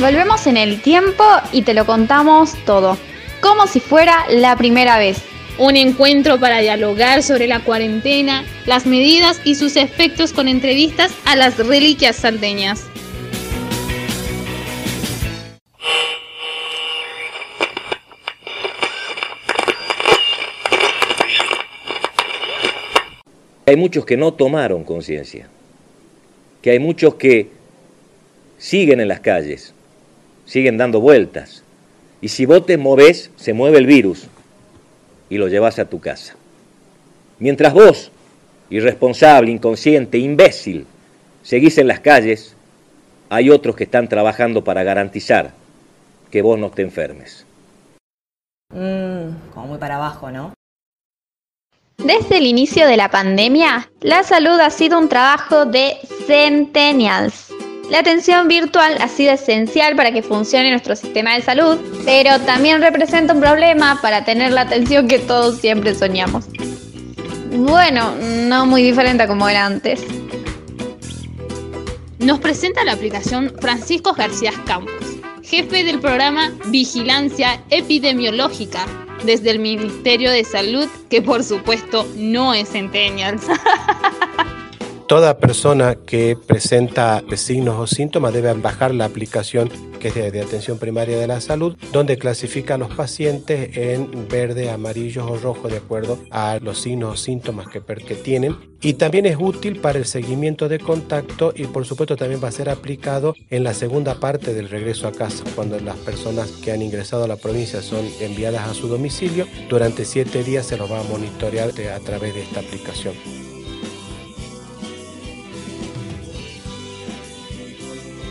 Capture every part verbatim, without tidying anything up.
Volvemos en el tiempo y te lo contamos todo, como si fuera la primera vez. Un encuentro para dialogar sobre la cuarentena, las medidas y sus efectos con entrevistas a las reliquias salteñas. Hay muchos que no tomaron conciencia, que hay muchos que siguen en las calles, siguen dando vueltas, y si vos te movés, se mueve el virus y lo llevas a tu casa. Mientras vos, irresponsable, inconsciente, imbécil, seguís en las calles, hay otros que están trabajando para garantizar que vos no te enfermes. Mmm, como muy para abajo, ¿no? Desde el inicio de la pandemia, la salud ha sido un trabajo de centennials. La atención virtual ha sido esencial para que funcione nuestro sistema de salud, pero también representa un problema para tener la atención que todos siempre soñamos. Bueno, no muy diferente a como era antes. Nos presenta la aplicación Francisco García Campos, jefe del programa Vigilancia Epidemiológica, desde el Ministerio de Salud, que por supuesto no es centennials. Toda persona que presenta signos o síntomas debe bajar la aplicación que es de, de atención primaria de la salud, donde clasifica a los pacientes en verde, amarillo o rojo de acuerdo a los signos o síntomas que, que tienen. Y también es útil para el seguimiento de contacto y por supuesto también va a ser aplicado en la segunda parte del regreso a casa, cuando las personas que han ingresado a la provincia son enviadas a su domicilio. Durante siete días se los va a monitorear a través de esta aplicación.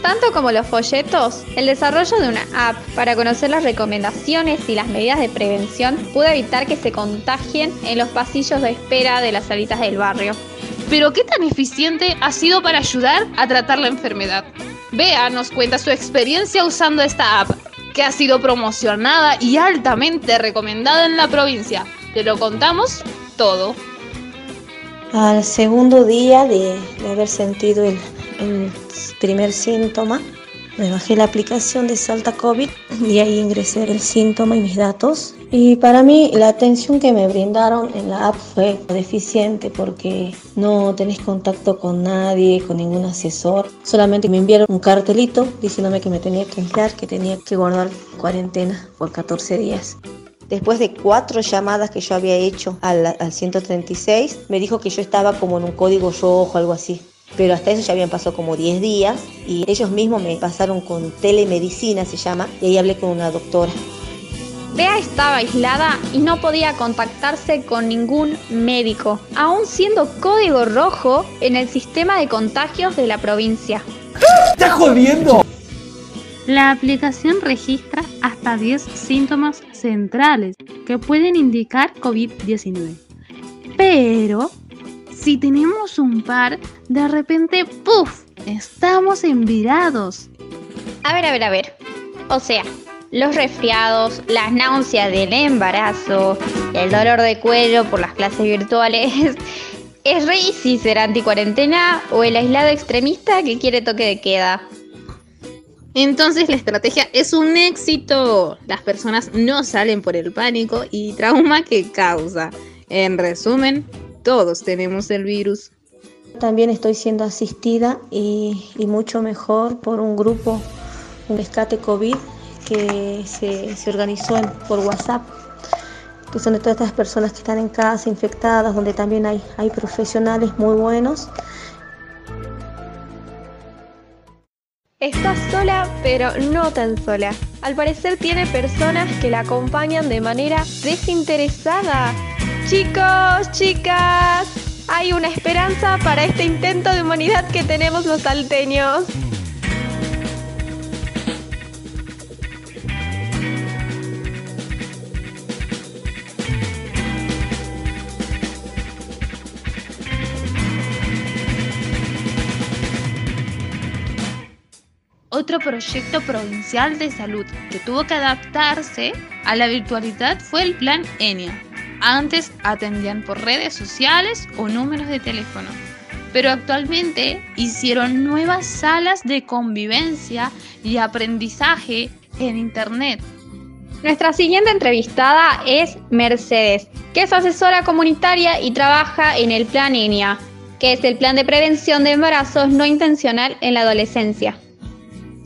Tanto como los folletos, el desarrollo de una app para conocer las recomendaciones y las medidas de prevención pudo evitar que se contagien en los pasillos de espera de las salitas del barrio. Pero ¿qué tan eficiente ha sido para ayudar a tratar la enfermedad? Bea nos cuenta su experiencia usando esta app, que ha sido promocionada y altamente recomendada en la provincia. Te lo contamos todo. Al segundo día de, de haber sentido el... el primer síntoma, me bajé la aplicación de Salta COVID y ahí ingresé el síntoma y mis datos. Y para mí la atención que me brindaron en la app fue deficiente porque no tenés contacto con nadie, con ningún asesor. Solamente me enviaron un cartelito diciéndome que me tenía que aislar, que tenía que guardar cuarentena por catorce días. Después de cuatro llamadas que yo había hecho al, al ciento treinta y seis, me dijo que yo estaba como en un código rojo o algo así. Pero hasta eso ya habían pasado como diez días y ellos mismos me pasaron con telemedicina, se llama, y ahí hablé con una doctora. Bea estaba aislada y no podía contactarse con ningún médico, aún siendo código rojo en el sistema de contagios de la provincia. ¡Está jodiendo! La aplicación registra hasta diez síntomas centrales que pueden indicar COVID diecinueve. Pero si tenemos un par, de repente, ¡puf!, estamos envirados. A ver, a ver, a ver. O sea, los resfriados, las náuseas del embarazo, el dolor de cuello por las clases virtuales. Es re easy ser anticuarentena o el aislado extremista que quiere toque de queda. Entonces la estrategia es un éxito. Las personas no salen por el pánico y trauma que causa. En resumen, todos tenemos el virus. También estoy siendo asistida y, y mucho mejor por un grupo, un rescate COVID que se, se organizó en, por WhatsApp, que son de todas estas personas que están en casa infectadas, donde también hay, hay profesionales muy buenos. Está sola, pero no tan sola. Al parecer tiene personas que la acompañan de manera desinteresada. Chicos, chicas, hay una esperanza para este intento de humanidad que tenemos los salteños. Otro proyecto provincial de salud que tuvo que adaptarse a la virtualidad fue el Plan ENIA. Antes atendían por redes sociales o números de teléfono, pero actualmente hicieron nuevas salas de convivencia y aprendizaje en Internet. Nuestra siguiente entrevistada es Mercedes, que es asesora comunitaria y trabaja en el Plan ENIA, que es el plan de prevención de embarazos no intencional en la adolescencia.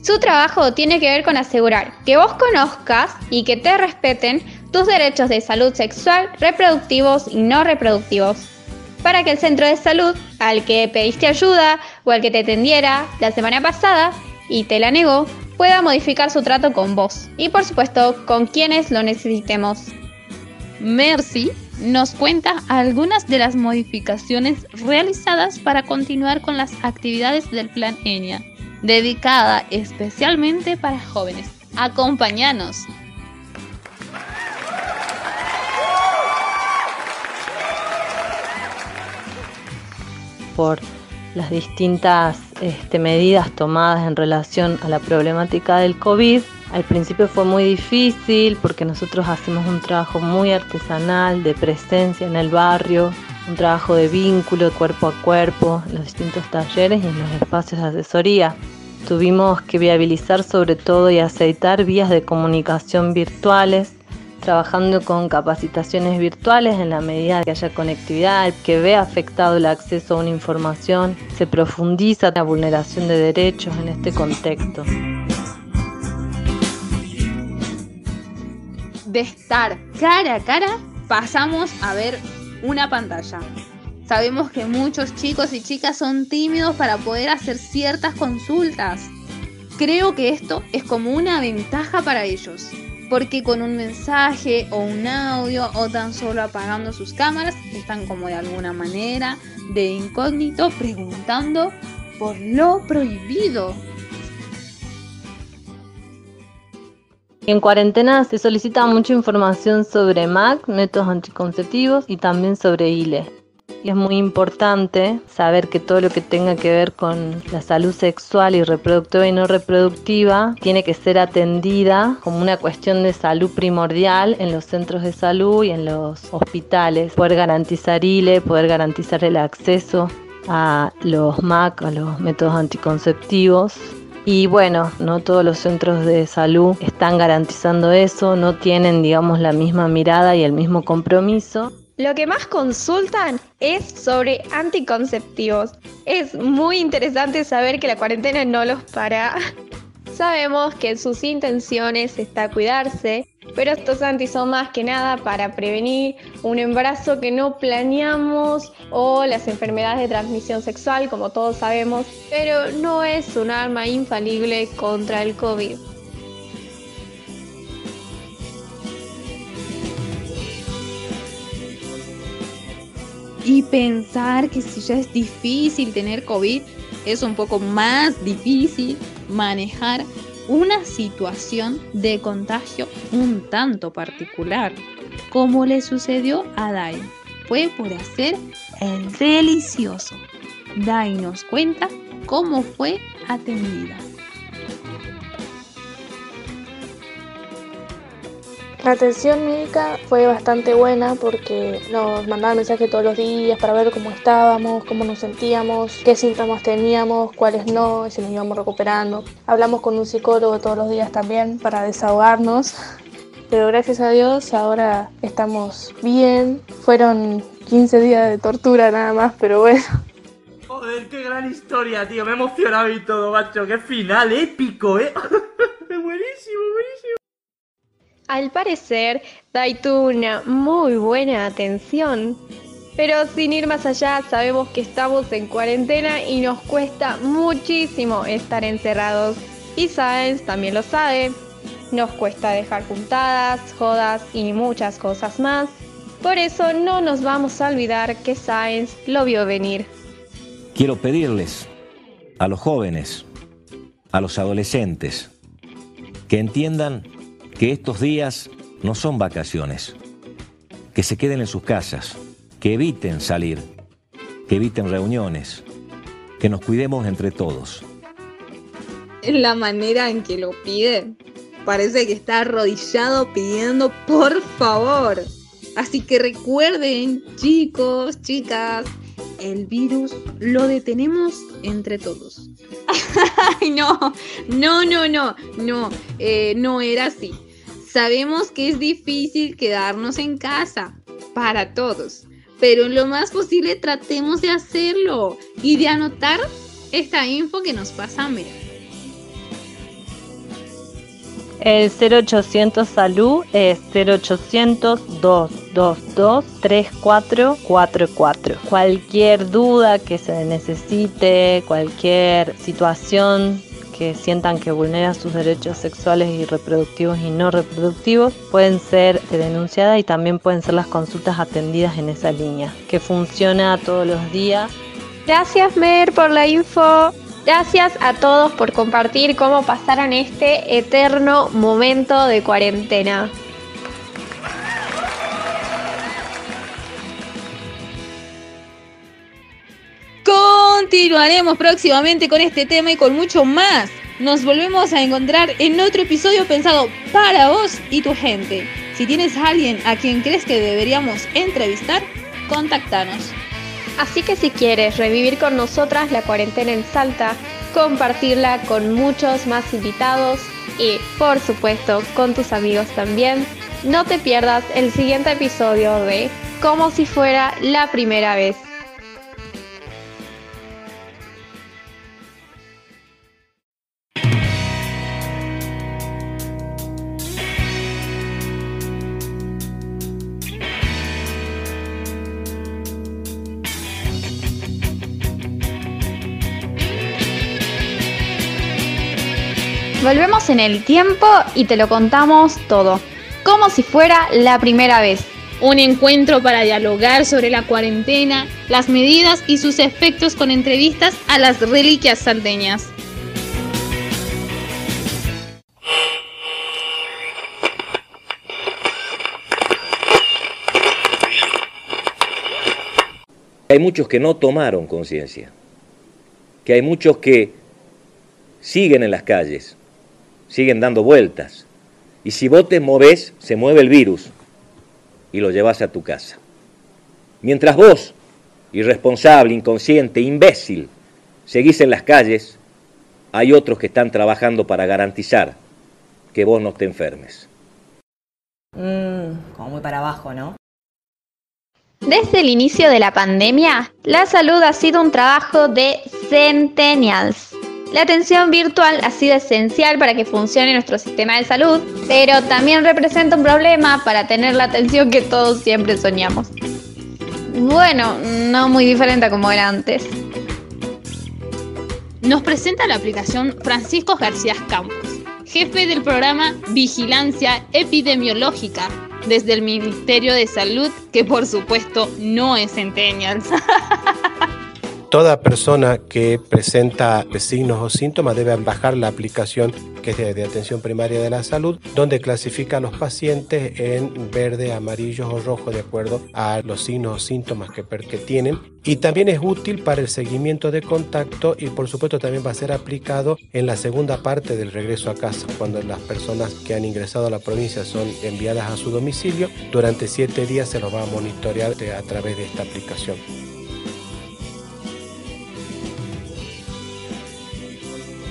Su trabajo tiene que ver con asegurar que vos conozcas y que te respeten tus derechos de salud sexual, reproductivos y no reproductivos, para que el centro de salud al que pediste ayuda o al que te atendiera la semana pasada y te la negó, pueda modificar su trato con vos y, por supuesto, con quienes lo necesitemos. Mercy nos cuenta algunas de las modificaciones realizadas para continuar con las actividades del Plan ENIA, dedicada especialmente para jóvenes. ¡Acompáñanos! Por las distintas Este, medidas tomadas en relación a la problemática del COVID. Al principio fue muy difícil porque nosotros hacemos un trabajo muy artesanal de presencia en el barrio, un trabajo de vínculo cuerpo a cuerpo en los distintos talleres y en los espacios de asesoría. Tuvimos que viabilizar sobre todo y aceitar vías de comunicación virtuales, trabajando con capacitaciones virtuales en la medida que haya conectividad, que vea afectado el acceso a una información, se profundiza la vulneración de derechos en este contexto. De estar cara a cara, pasamos a ver una pantalla. Sabemos que muchos chicos y chicas son tímidos para poder hacer ciertas consultas. Creo que esto es como una ventaja para ellos, porque con un mensaje o un audio o tan solo apagando sus cámaras están como de alguna manera de incógnito preguntando por lo prohibido. En cuarentena se solicita mucha información sobre M A C, métodos anticonceptivos y también sobre I L E. Y es muy importante saber que todo lo que tenga que ver con la salud sexual y reproductiva y no reproductiva tiene que ser atendida como una cuestión de salud primordial en los centros de salud y en los hospitales. Poder garantizar I L E, poder garantizar el acceso a los M A C, a los métodos anticonceptivos. Y bueno, no todos los centros de salud están garantizando eso, no tienen, digamos, la misma mirada y el mismo compromiso. Lo que más consultan es sobre anticonceptivos. Es muy interesante saber que la cuarentena no los para. Sabemos que sus intenciones está cuidarse, pero estos anti son más que nada para prevenir un embarazo que no planeamos o las enfermedades de transmisión sexual, como todos sabemos, pero no es un arma infalible contra el COVID. Y pensar que si ya es difícil tener COVID, es un poco más difícil manejar una situación de contagio un tanto particular, como le sucedió a Dai. Fue por hacer el delicioso. Dai nos cuenta cómo fue atendida. La atención médica fue bastante buena porque nos mandaban mensajes todos los días para ver cómo estábamos, cómo nos sentíamos, qué síntomas teníamos, cuáles no, y si nos íbamos recuperando. Hablamos con un psicólogo todos los días también para desahogarnos, pero gracias a Dios ahora estamos bien. Fueron quince días de tortura nada más, pero bueno. Joder, qué gran historia, tío, me he emocionado y todo, macho, qué final épico, eh. Buenísimo, buenísimo. Al parecer, Dai tuvo una muy buena atención. Pero sin ir más allá, sabemos que estamos en cuarentena y nos cuesta muchísimo estar encerrados. Y Sáenz también lo sabe. Nos cuesta dejar juntadas, jodas y muchas cosas más. Por eso no nos vamos a olvidar que Sáenz lo vio venir. Quiero pedirles a los jóvenes, a los adolescentes, que entiendan que estos días no son vacaciones, que se queden en sus casas, que eviten salir, que eviten reuniones, que nos cuidemos entre todos. La manera en que lo pide, parece que está arrodillado pidiendo por favor. Así que recuerden, chicos, chicas, el virus lo detenemos entre todos. Ay, no, no, no, no, no, eh, no era así. Sabemos que es difícil quedarnos en casa para todos, pero lo más posible tratemos de hacerlo y de anotar esta info que nos pasa Mer. El cero ochocientos Salud es cero ochocientos, doscientos veintidós, treinta y cuatro cuarenta y cuatro. Cualquier duda que se necesite, cualquier situación que sientan que vulnera sus derechos sexuales y reproductivos y no reproductivos, pueden ser denunciadas y también pueden ser las consultas atendidas en esa línea, que funciona todos los días. Gracias, Mer, por la info. Gracias a todos por compartir cómo pasaron este eterno momento de cuarentena. Continuaremos próximamente con este tema y con mucho más. Nos volvemos a encontrar en otro episodio pensado para vos y tu gente. Si tienes a alguien a quien crees que deberíamos entrevistar, contáctanos. Así que si quieres revivir con nosotras la cuarentena en Salta, compartirla con muchos más invitados y, por supuesto, con tus amigos también, no te pierdas el siguiente episodio de Como si fuera la primera vez. Volvemos en el tiempo y te lo contamos todo, como si fuera la primera vez. Un encuentro para dialogar sobre la cuarentena, las medidas y sus efectos con entrevistas a las reliquias salteñas. Hay muchos que no tomaron conciencia, que hay muchos que siguen en las calles. Siguen dando vueltas. Y si vos te movés, se mueve el virus y lo llevas a tu casa. Mientras vos, irresponsable, inconsciente, imbécil, seguís en las calles, hay otros que están trabajando para garantizar que vos no te enfermes. Mmm, como muy para abajo, ¿no? Desde el inicio de la pandemia, la salud ha sido un trabajo de centennials. La atención virtual ha sido esencial para que funcione nuestro sistema de salud, pero también representa un problema para tener la atención que todos siempre soñamos. Bueno, no muy diferente a como era antes. Nos presenta la aplicación Francisco García Campos, jefe del programa Vigilancia Epidemiológica, desde el Ministerio de Salud, que por supuesto no es centennials. Toda persona que presenta signos o síntomas debe bajar la aplicación que es de, de atención primaria de la salud, donde clasifica a los pacientes en verde, amarillo o rojo de acuerdo a los signos o síntomas que, que tienen. Y también es útil para el seguimiento de contacto y por supuesto también va a ser aplicado en la segunda parte del regreso a casa, cuando las personas que han ingresado a la provincia son enviadas a su domicilio. Durante siete días se los va a monitorear a través de esta aplicación.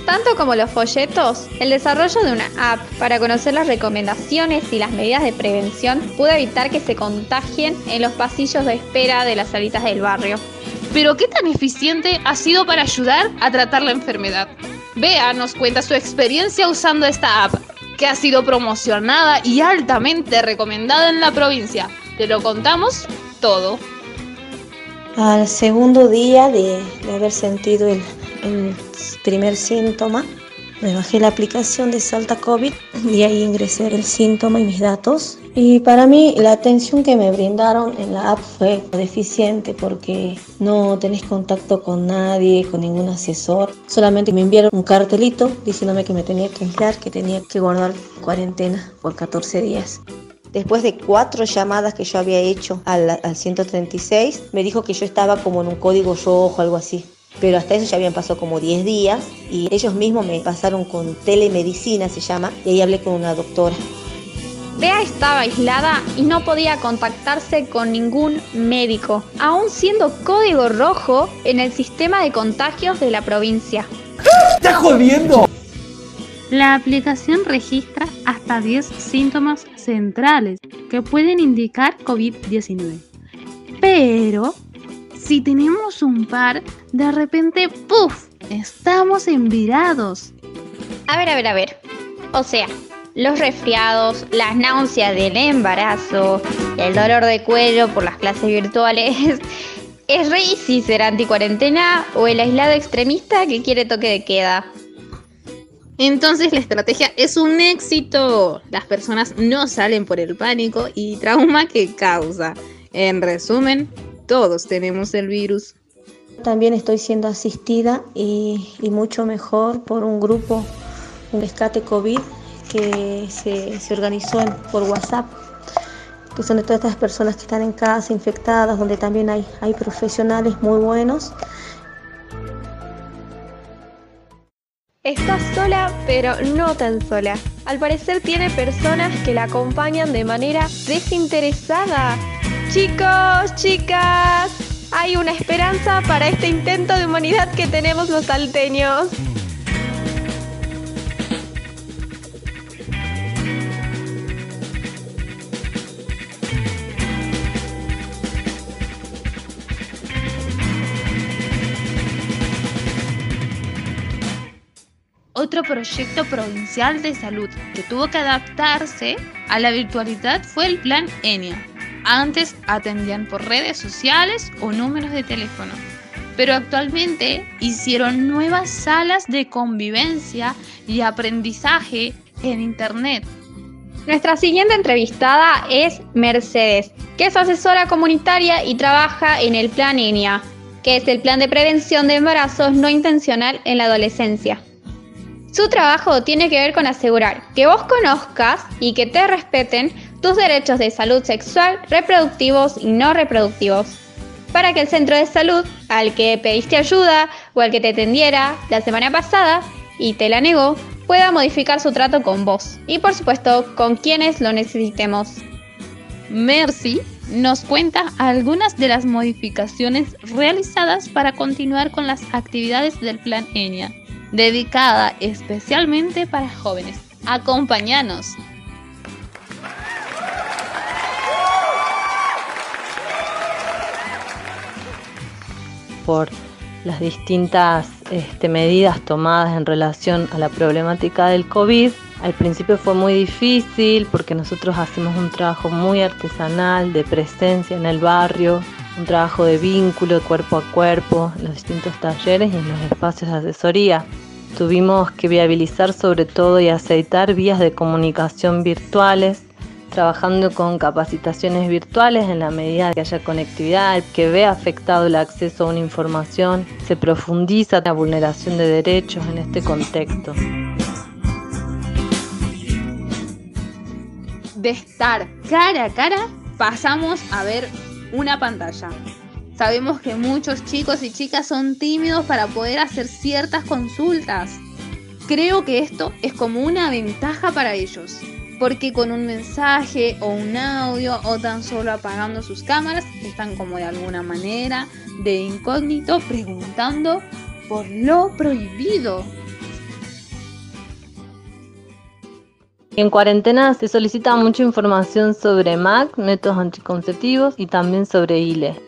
Tanto como los folletos, el desarrollo de una app para conocer las recomendaciones y las medidas de prevención pudo evitar que se contagien en los pasillos de espera de las salitas del barrio. Pero ¿qué tan eficiente ha sido para ayudar a tratar la enfermedad? Bea nos cuenta su experiencia usando esta app, que ha sido promocionada y altamente recomendada en la provincia. Te lo contamos todo. Al segundo día de, de haber sentido el... el primer síntoma, me bajé la aplicación de Salta COVID y ahí ingresé el síntoma y mis datos. Y para mí la atención que me brindaron en la app fue deficiente porque no tenés contacto con nadie, con ningún asesor. Solamente me enviaron un cartelito diciéndome que me tenía que aislar, que tenía que guardar cuarentena por catorce días. Después de cuatro llamadas que yo había hecho al, al ciento treinta y seis, me dijo que yo estaba como en un código rojo o algo así. Pero hasta eso ya habían pasado como diez días y ellos mismos me pasaron con telemedicina, se llama, y ahí hablé con una doctora. Dea estaba aislada y no podía contactarse con ningún médico, aún siendo código rojo en el sistema de contagios de la provincia. ¡Está jodiendo! La aplicación registra hasta diez síntomas centrales que pueden indicar COVID diecinueve. Pero si tenemos un par, de repente ¡puf! Estamos envirados. A ver, a ver, a ver. O sea, los resfriados, las náuseas del embarazo, el dolor de cuello por las clases virtuales. Es re easy ser anticuarentena o el aislado extremista que quiere toque de queda. Entonces la estrategia es un éxito. Las personas no salen por el pánico y trauma que causa. En resumen, todos tenemos el virus. También estoy siendo asistida y, y mucho mejor por un grupo, un rescate COVID que se, se organizó en, por WhatsApp, que son de todas estas personas que están en casa infectadas, donde también hay, hay profesionales muy buenos. Está sola, pero no tan sola. Al parecer tiene personas que la acompañan de manera desinteresada. Chicos, chicas, hay una esperanza para este intento de humanidad que tenemos los salteños. Otro proyecto provincial de salud que tuvo que adaptarse a la virtualidad fue el Plan ENIA. Antes atendían por redes sociales o números de teléfono, pero actualmente hicieron nuevas salas de convivencia y aprendizaje en internet. Nuestra siguiente entrevistada es Mercedes, que es asesora comunitaria y trabaja en el Plan ENIA, que es el plan de prevención de embarazos no intencional en la adolescencia. Su trabajo tiene que ver con asegurar que vos conozcas y que te respeten tus derechos de salud sexual, reproductivos y no reproductivos, para que el centro de salud al que pediste ayuda o al que te atendiera la semana pasada y te la negó, pueda modificar su trato con vos y por supuesto con quienes lo necesitemos. Mercy nos cuenta algunas de las modificaciones realizadas para continuar con las actividades del Plan ENIA, dedicada especialmente para jóvenes. ¡Acompáñanos! Por las distintas este, medidas tomadas en relación a la problemática del COVID, al principio fue muy difícil porque nosotros hacemos un trabajo muy artesanal de presencia en el barrio, un trabajo de vínculo, de cuerpo a cuerpo, en los distintos talleres y en los espacios de asesoría. Tuvimos que viabilizar sobre todo y aceitar vías de comunicación virtuales, trabajando con capacitaciones virtuales en la medida que haya conectividad, que vea afectado el acceso a una información, se profundiza la vulneración de derechos en este contexto. De estar cara a cara, pasamos a ver una pantalla. Sabemos que muchos chicos y chicas son tímidos para poder hacer ciertas consultas. Creo que esto es como una ventaja para ellos, porque con un mensaje o un audio o tan solo apagando sus cámaras, están como de alguna manera de incógnito preguntando por lo prohibido. En cuarentena se solicita mucha información sobre M A C, métodos anticonceptivos y también sobre I L E.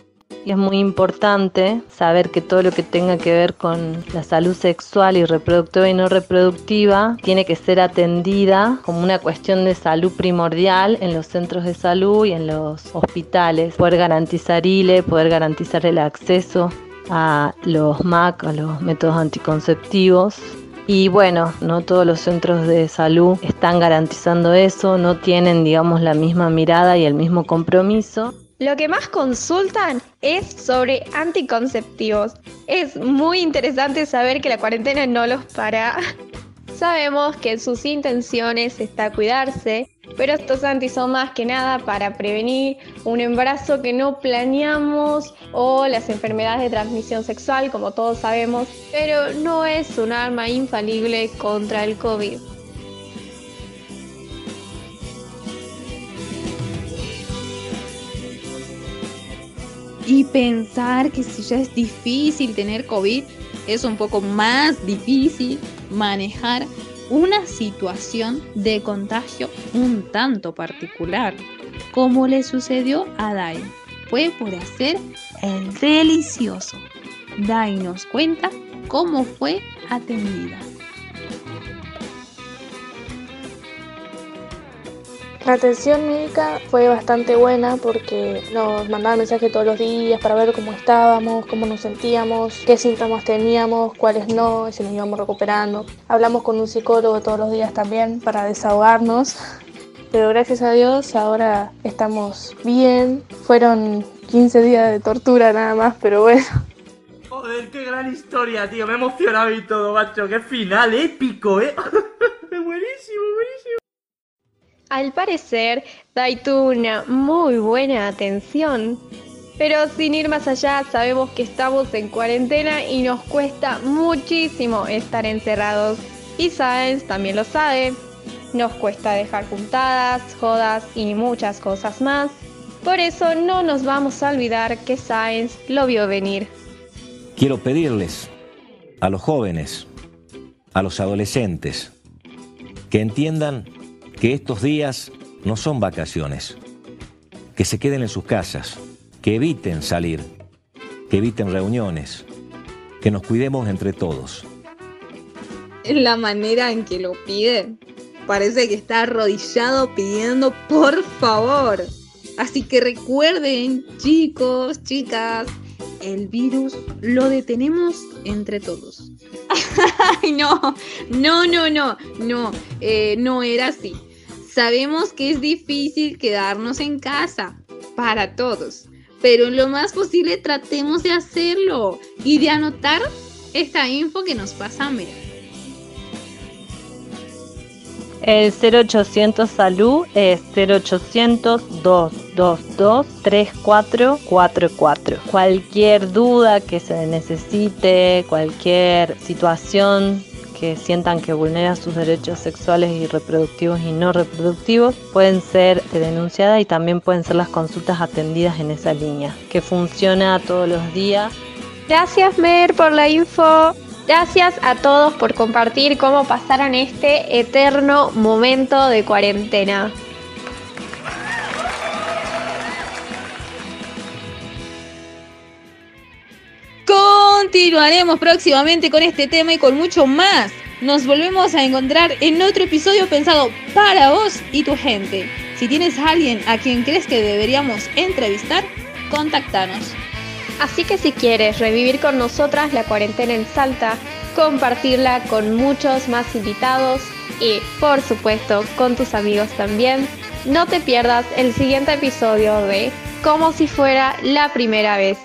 Y es muy importante saber que todo lo que tenga que ver con la salud sexual y reproductiva y no reproductiva tiene que ser atendida como una cuestión de salud primordial en los centros de salud y en los hospitales. Poder garantizar I L E, poder garantizar el acceso a los M A C, a los métodos anticonceptivos. Y bueno, no todos los centros de salud están garantizando eso, no tienen, digamos, la misma mirada y el mismo compromiso. Lo que más consultan es sobre anticonceptivos. Es muy interesante saber que la cuarentena no los para. Sabemos que sus intenciones está cuidarse, pero estos anti son más que nada para prevenir un embarazo que no planeamos o las enfermedades de transmisión sexual, como todos sabemos, pero no es un arma infalible contra el COVID. Y pensar que si ya es difícil tener COVID, es un poco más difícil manejar una situación de contagio un tanto particular, como le sucedió a Dai. Fue por hacer el delicioso. Dai nos cuenta cómo fue atendida. La atención médica fue bastante buena porque nos mandaban mensajes todos los días para ver cómo estábamos, cómo nos sentíamos, qué síntomas teníamos, cuáles no, y si nos íbamos recuperando. Hablamos con un psicólogo todos los días también para desahogarnos, pero gracias a Dios ahora estamos bien. Fueron quince días de tortura nada más, pero bueno. Joder, qué gran historia, tío, me he emocionado y todo, macho, qué final épico, eh. Buenísimo, buenísimo. Al parecer, Dai tuvo una muy buena atención, pero sin ir más allá, sabemos que estamos en cuarentena y nos cuesta muchísimo estar encerrados. Y Sáenz también lo sabe, nos cuesta dejar juntadas, jodas y muchas cosas más. Por eso no nos vamos a olvidar que Sáenz lo vio venir. Quiero pedirles a los jóvenes, a los adolescentes, que entiendan que estos días no son vacaciones, que se queden en sus casas, que eviten salir, que eviten reuniones, que nos cuidemos entre todos. La manera en que lo pide, parece que está arrodillado pidiendo por favor. Así que recuerden, chicos, chicas, el virus lo detenemos entre todos. ¡Ay, no! No, no, no, no, eh, no era así. Sabemos que es difícil quedarnos en casa para todos, pero lo más posible tratemos de hacerlo y de anotar esta info que nos pasa Mer. El cero ochocientos Salud es cero ochocientos, doscientos veintidós, treinta y cuatro cuarenta y cuatro. Cualquier duda que se necesite, cualquier situación que sientan que vulneran sus derechos sexuales y reproductivos y no reproductivos, pueden ser denunciadas y también pueden ser las consultas atendidas en esa línea, que funciona todos los días. Gracias, Mer, por la info. Gracias a todos por compartir cómo pasaron este eterno momento de cuarentena. Continuaremos próximamente con este tema y con mucho más. Nos volvemos a encontrar en otro episodio pensado para vos y tu gente. Si tienes a alguien a quien crees que deberíamos entrevistar, contáctanos. Así que si quieres revivir con nosotras la cuarentena en Salta, compartirla con muchos más invitados y, por supuesto, con tus amigos también, no te pierdas el siguiente episodio de Como si fuera la primera vez.